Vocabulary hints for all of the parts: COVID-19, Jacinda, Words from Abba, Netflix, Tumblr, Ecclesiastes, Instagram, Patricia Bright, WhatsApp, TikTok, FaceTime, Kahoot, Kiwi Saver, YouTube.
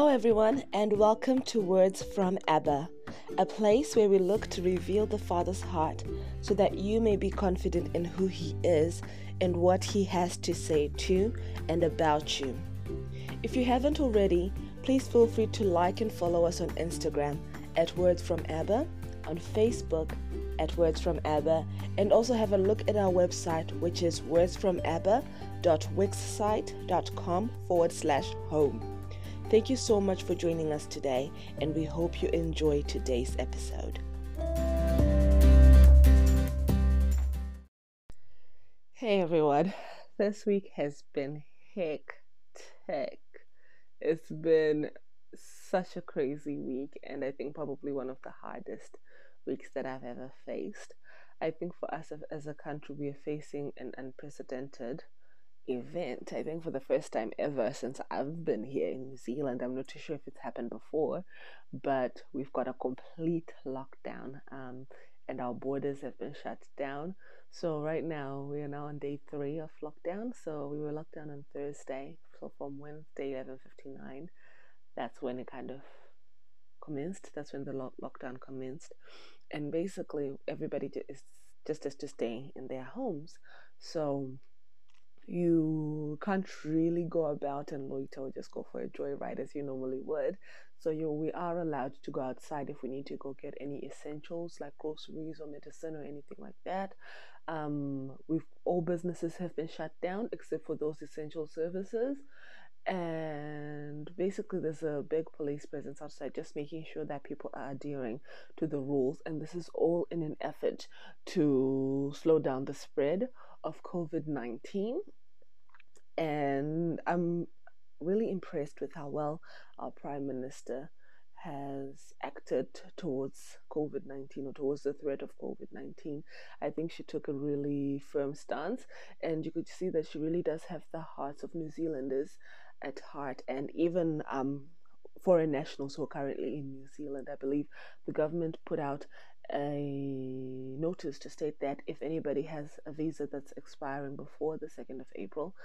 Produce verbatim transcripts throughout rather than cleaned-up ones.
Hello everyone, and welcome to Words from Abba, a place where we look to reveal the Father's heart so that you may be confident in who He is and what He has to say to and about you. If you haven't already, please feel free to like and follow us on Instagram at Words from Abba, on Facebook at Words from Abba, and also have a look at our website, which is wordsfromabba.wixsite.com forward slash home. Thank you so much for joining us today, and we hope you enjoy today's episode. Hey everyone, this week has been hectic. It's been such a crazy week, and I think probably one of the hardest weeks that I've ever faced. I think for us as a country, we are facing an unprecedented event. I think for the first time ever since I've been here in New Zealand, I'm not too sure if it's happened before, but we've got a complete lockdown, um, and our borders have been shut down. So right now, we are now on day three of lockdown. So we were locked down on Thursday. So from Wednesday, eleven fifty-nine, that's when it kind of commenced. That's when the lo- lockdown commenced. And basically, everybody is just has to stay in their homes. So you can't really go about and loiter or just go for a joyride as you normally would. So you, we are allowed to go outside if we need to go get any essentials like groceries or medicine or anything like that. Um, we've all businesses have been shut down except for those essential services. And basically there's a big police presence outside just making sure that people are adhering to the rules. And this is all in an effort to slow down the spread of COVID nineteen. And I'm really impressed with how well our Prime Minister has acted towards COVID nineteen or towards the threat of COVID nineteen. I think she took a really firm stance, and you could see that she really does have the hearts of New Zealanders at heart, and even um, foreign nationals who are currently in New Zealand. I believe the government put out a notice to state that if anybody has a visa that's expiring before the second of April,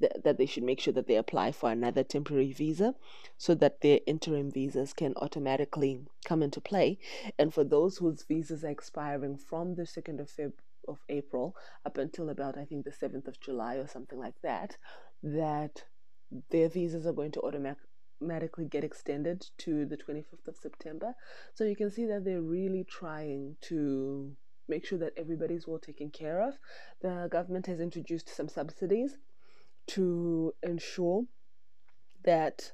th- that they should make sure that they apply for another temporary visa so that their interim visas can automatically come into play. And for those whose visas are expiring from the second of Feb- of April up until about, I think, the seventh of July or something like that, that their visas are going to automatically automatically get extended to the twenty-fifth of September. So you can see that they're really trying to make sure that everybody's well taken care of. The government has introduced some subsidies to ensure that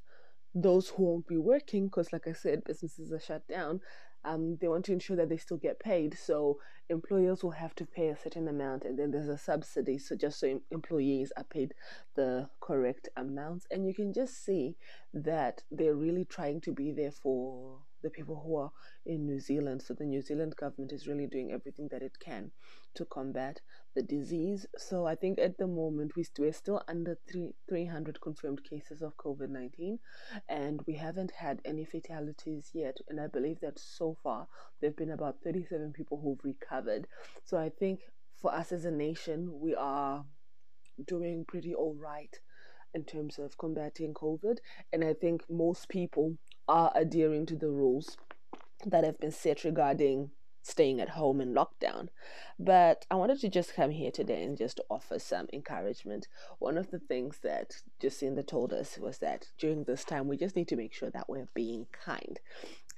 those who won't be working, because like I said, businesses are shut down, um, they want to ensure that they still get paid. So employers will have to pay a certain amount, and then there's a subsidy, so just so employees are paid the correct amounts. And you can just see that they're really trying to be there for the people who are in New Zealand. So the New Zealand government is really doing everything that it can to combat the disease. So I think at the moment we st- we're still under three, 300 confirmed cases of COVID nineteen, and we haven't had any fatalities yet. And I believe that so far there have been about thirty-seven people who've recovered. So I think for us as a nation, we are doing pretty all right in terms of combating COVID. And I think most people are adhering to the rules that have been set regarding staying at home and lockdown. But I wanted to just come here today and just offer some encouragement. One of the things that Jacinda told us was that during this time, we just need to make sure that we're being kind.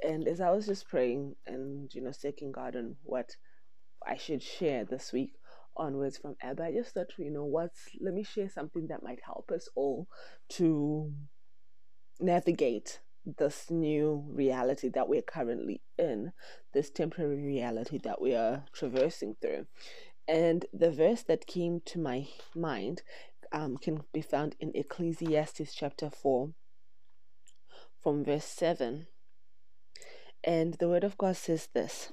And as I was just praying and, you know, seeking God on what I should share this week on Words from Abba, I just thought, you know, what's, let me share something that might help us all to navigate this new reality that we're currently in, this temporary reality that we are traversing through. And the verse that came to my mind um, can be found in Ecclesiastes chapter four from verse seven. And the word of God says this: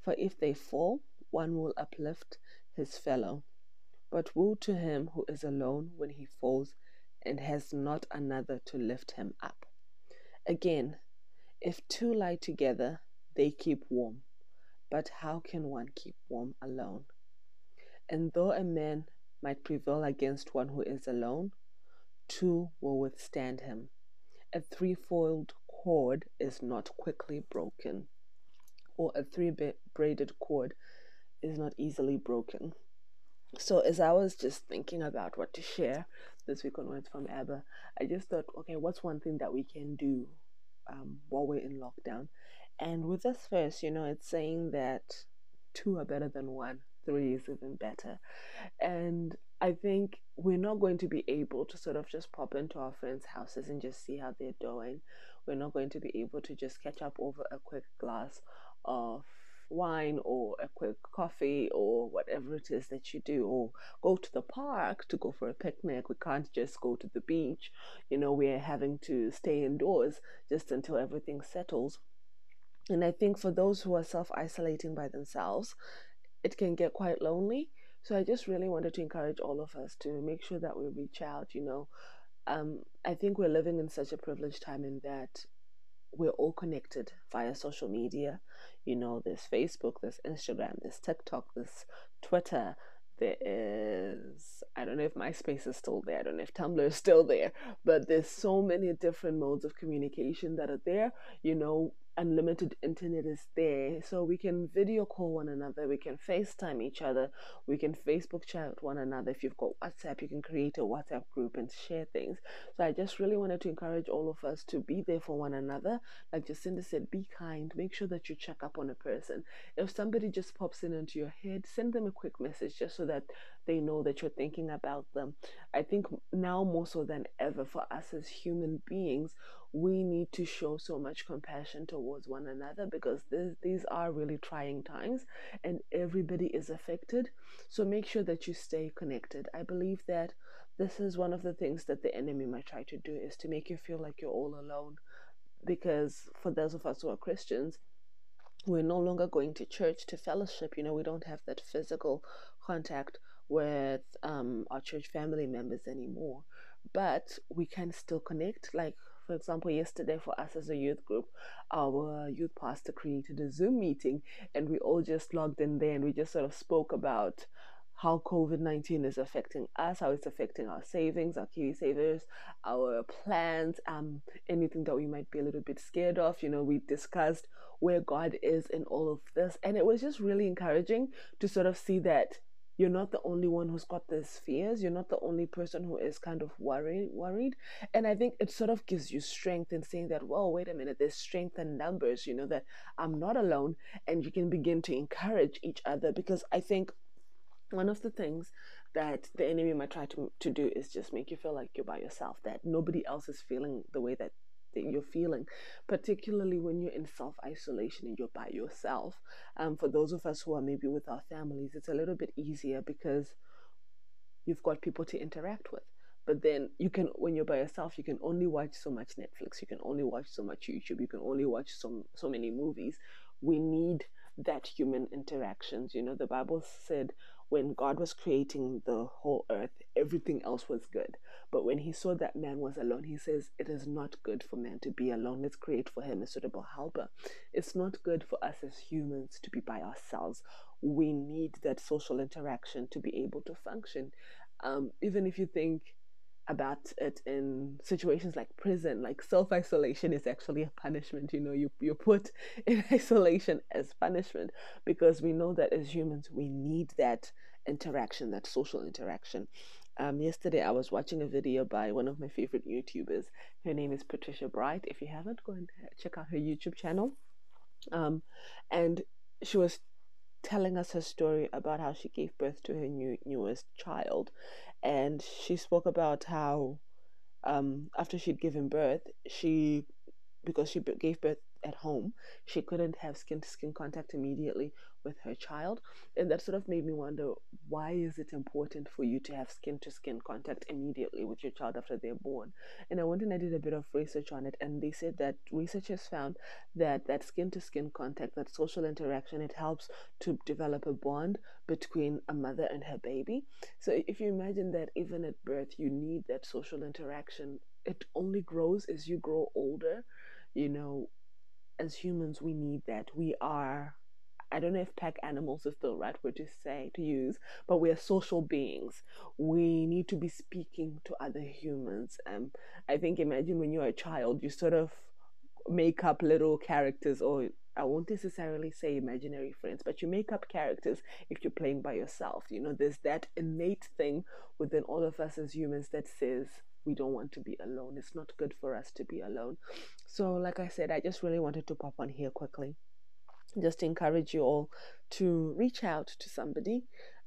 For if they fall, one will uplift his fellow. But woe to him who is alone when he falls and has not another to lift him up. Again, if two lie together, they keep warm. But how can one keep warm alone? And though a man might prevail against one who is alone, two will withstand him. A threefold cord is not quickly broken, or a three-braided cord is not easily broken. So as I was just thinking about what to share this week on Words from Abba, I just thought, okay, what's one thing that we can do um, while we're in lockdown? And with this verse, you know, it's saying that two are better than one, three is even better. And I think we're not going to be able to sort of just pop into our friends' houses and just see how they're doing. We're not going to be able to just catch up over a quick glass of wine or a quick coffee or whatever it is that you do, or go to the park to go for a picnic. We can't just go to the beach. You know, we're having to stay indoors just until everything settles. And I think for those who are self-isolating by themselves, it can get quite lonely. So I just really wanted to encourage all of us to make sure that we reach out, you know. Um, I think we're living in such a privileged time in that we're all connected via social media. You know, there's Facebook, there's Instagram, there's TikTok, there's Twitter, there is, I don't know if MySpace is still there, I don't know if Tumblr is still there, but there's so many different modes of communication that are there, you know. Unlimited internet is there, so we can video call one another, we can FaceTime each other, we can Facebook chat with one another. If you've got WhatsApp, you can create a WhatsApp group and share things. So I just really wanted to encourage all of us to be there for one another. Like Jacinda said, be kind, make sure that you check up on a person. If somebody just pops in into your head, send them a quick message just so that they know that you're thinking about them. I think now more so than ever, for us as human beings, we need to show so much compassion towards one another, because this, these are really trying times and everybody is affected. So make sure that you stay connected. I believe that this is one of the things that the enemy might try to do, is to make you feel like you're all alone. Because for those of us who are Christians, we're no longer going to church to fellowship. You know, we don't have that physical contact with um, our church family members anymore. But we can still connect. Like, for example, yesterday for us as a youth group, our youth pastor created a Zoom meeting and we all just logged in there and we just sort of spoke about how COVID nineteen is affecting us, how it's affecting our savings, our Kiwi Savers, our plans, um, anything that we might be a little bit scared of. You know, we discussed where God is in all of this. And it was just really encouraging to sort of see that you're not the only one who's got these fears. You're not the only person who is kind of worried. worried. And I think it sort of gives you strength in saying that, well, wait a minute, there's strength in numbers, you know, that I'm not alone. And you can begin to encourage each other, because I think one of the things that the enemy might try to, to do is just make you feel like you're by yourself, that nobody else is feeling the way that that you're feeling, particularly when you're in self-isolation and you're by yourself. Um, for those of us who are maybe with our families, it's a little bit easier because you've got people to interact with. But then you can, when you're by yourself, you can only watch so much Netflix, you can only watch so much YouTube, you can only watch so, so many movies. We need that human interactions. You know, the Bible said when God was creating the whole earth, everything else was good. But when he saw that man was alone, he says, it is not good for man to be alone. Let's create for him a suitable helper. It's not good for us as humans to be by ourselves. We need that social interaction to be able to function. Um, even if you think about it in situations like prison, like self-isolation is actually a punishment. You know, you, you're put in isolation as punishment, because we know that as humans, we need that interaction, that social interaction. Um, yesterday, I was watching a video by one of my favorite YouTubers. Her name is Patricia Bright. If you haven't, go and check out her YouTube channel. Um, and she was telling us her story about how she gave birth to her new, newest child. And she spoke about how um, after she'd given birth, she, because she gave birth at home. She couldn't have skin-to-skin contact immediately with her child, and that sort of made me wonder, why is it important for you to have skin-to-skin contact immediately with your child after they're born? And I went and I did a bit of research on it, and they said that researchers found that that skin-to-skin contact, that social interaction, it helps to develop a bond between a mother and her baby. So if you imagine that even at birth you need that social interaction, it only grows as you grow older. You know, as humans, we need that. We are, I don't know if pack animals is the right word to say, to use, but we are social beings. We need to be speaking to other humans. Um, I think, imagine when you're a child, you sort of make up little characters, or I won't necessarily say imaginary friends, but you make up characters if you're playing by yourself. You know, there's that innate thing within all of us as humans that says, we don't want to be alone. It's not good for us to be alone. So like I said, I just really wanted to pop on here quickly, just to encourage you all to reach out to somebody,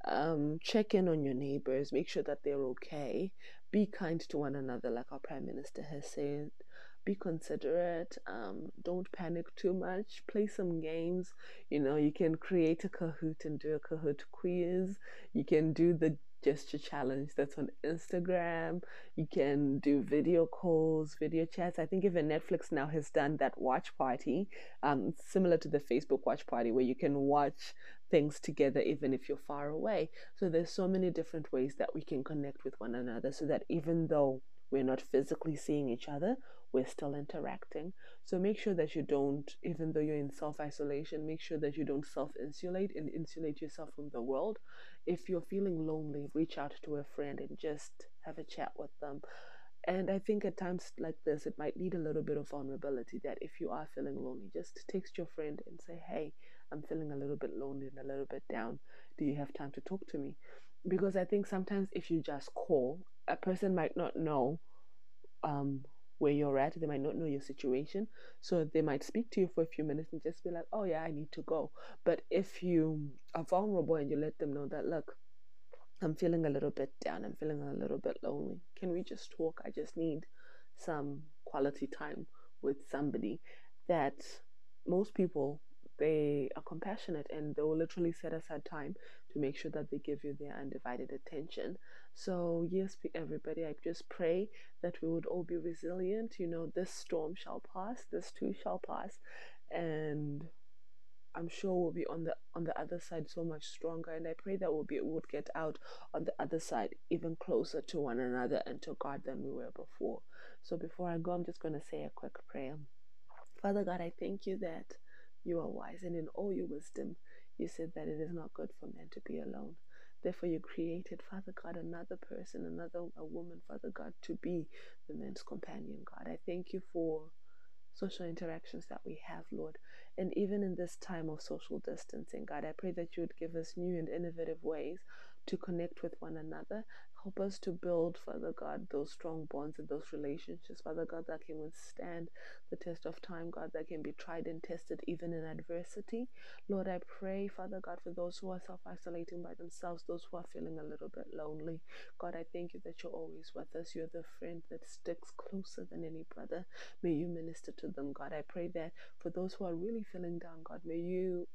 um, check in on your neighbors, make sure that they're okay, be kind to one another, like our Prime Minister has said, be considerate, um, don't panic too much, play some games. You know, you can create a Kahoot and do a Kahoot quiz. You can do the gesture challenge that's on Instagram. You can do video calls, video chats. I think even Netflix now has done that watch party, um, similar to the Facebook watch party, where you can watch things together even if you're far away. So there's so many different ways that we can connect with one another, so that even though we're not physically seeing each other, we're still interacting. So make sure that you don't, even though you're in self-isolation, make sure that you don't self-insulate and insulate yourself from the world. If you're feeling lonely, reach out to a friend and just have a chat with them. And I think at times like this, it might need a little bit of vulnerability, that if you are feeling lonely, just text your friend and say, hey, I'm feeling a little bit lonely and a little bit down. Do you have time to talk to me? Because I think sometimes if you just call, a person might not know um, where you're at. They might not know your situation. So they might speak to you for a few minutes and just be like, oh yeah, I need to go. But if you are vulnerable and you let them know that, look, I'm feeling a little bit down, I'm feeling a little bit lonely, can we just talk? I just need some quality time with somebody. That most people, they are compassionate and they will literally set aside time to make sure that they give you their undivided attention. So yes, everybody, I just pray that we would all be resilient. You know, this storm shall pass, this too shall pass, and I'm sure we'll be on the on the other side so much stronger. And I pray that we'll be would get out on the other side even closer to one another and to God than we were before. So before I go, I'm just going to say a quick prayer. Father God, I thank you that you are wise, and in all your wisdom, you said that it is not good for man to be alone. Therefore, you created, Father God, another person, another a woman, Father God, to be the man's companion, God. I thank you for social interactions that we have, Lord. And even in this time of social distancing, God, I pray that you would give us new and innovative ways to connect with one another. Help us to build, Father God, those strong bonds and those relationships, Father God, that can withstand the test of time, God, that can be tried and tested even in adversity. Lord, I pray, Father God, for those who are self-isolating by themselves, those who are feeling a little bit lonely. God, I thank you that you're always with us. You're the friend that sticks closer than any brother. May you minister to them, God. I pray that for those who are really feeling down, God, may you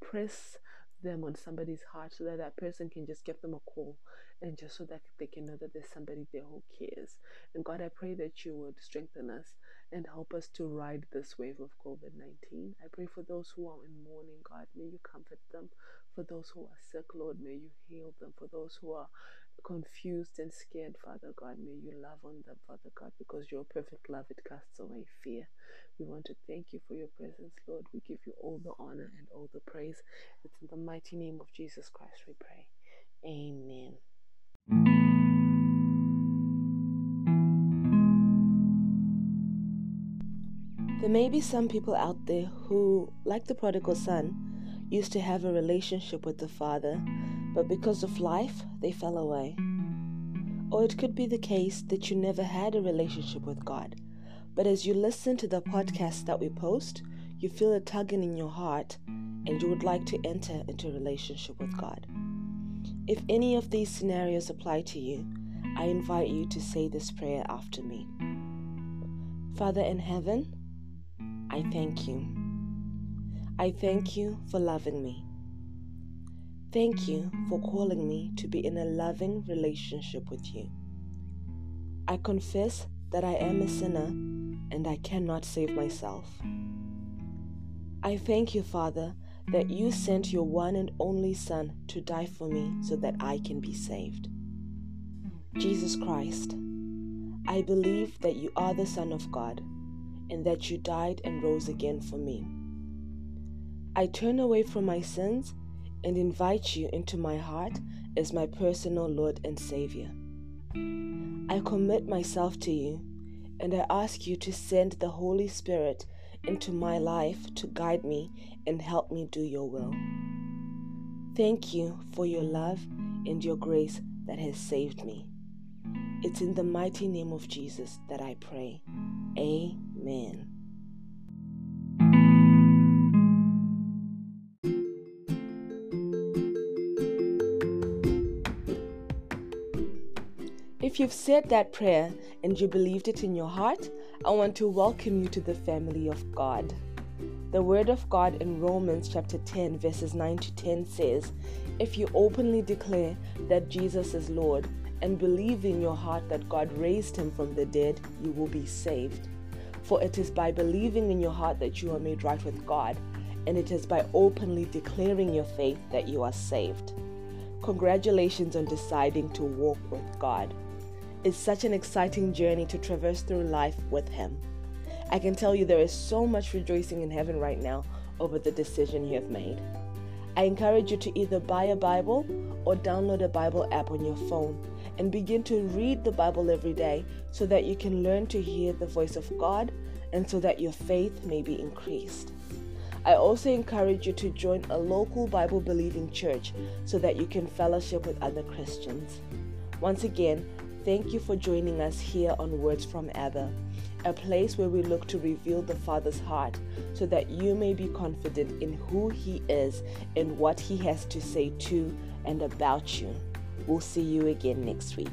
press them on somebody's heart, so that that person can just give them a call, and just so that they can know that there's somebody there who cares. And God, I pray that you would strengthen us and help us to ride this wave of COVID nineteen. I pray for those who are in mourning, God, may you comfort them. For those who are sick, Lord, may you heal them. For those who are confused and scared, Father God, may you love on them, Father God, because your perfect love, it casts away fear. We want to thank you for your presence, Lord. We give you all the honor and all the praise. It's in the mighty name of Jesus Christ we pray. Amen. There may be some people out there who, like the prodigal son, used to have a relationship with the father, but because of life, they fell away. Or it could be the case that you never had a relationship with God, but as you listen to the podcast that we post, you feel a tugging in your heart and you would like to enter into a relationship with God. If any of these scenarios apply to you, I invite you to say this prayer after me. Father in heaven, I thank you. I thank you for loving me. Thank you for calling me to be in a loving relationship with you. I confess that I am a sinner and I cannot save myself. I thank you, Father, that you sent your one and only Son to die for me so that I can be saved. Jesus Christ, I believe that you are the Son of God and that you died and rose again for me. I turn away from my sins and invite you into my heart as my personal Lord and Savior. I commit myself to you, and I ask you to send the Holy Spirit into my life to guide me and help me do your will. Thank you for your love and your grace that has saved me. It's in the mighty name of Jesus that I pray. Amen. If you've said that prayer and you believed it in your heart, I want to welcome you to the family of God. The Word of God in Romans chapter ten, verses nine to ten says, "If you openly declare that Jesus is Lord and believe in your heart that God raised him from the dead, you will be saved. For it is by believing in your heart that you are made right with God, and it is by openly declaring your faith that you are saved." Congratulations on deciding to walk with God. It's such an exciting journey to traverse through life with Him. I can tell you there is so much rejoicing in heaven right now over the decision you have made. I encourage you to either buy a Bible or download a Bible app on your phone and begin to read the Bible every day so that you can learn to hear the voice of God and so that your faith may be increased. I also encourage you to join a local Bible-believing church so that you can fellowship with other Christians. Once again, thank you for joining us here on Words from Abba, a place where we look to reveal the Father's heart so that you may be confident in who He is and what He has to say to and about you. We'll see you again next week.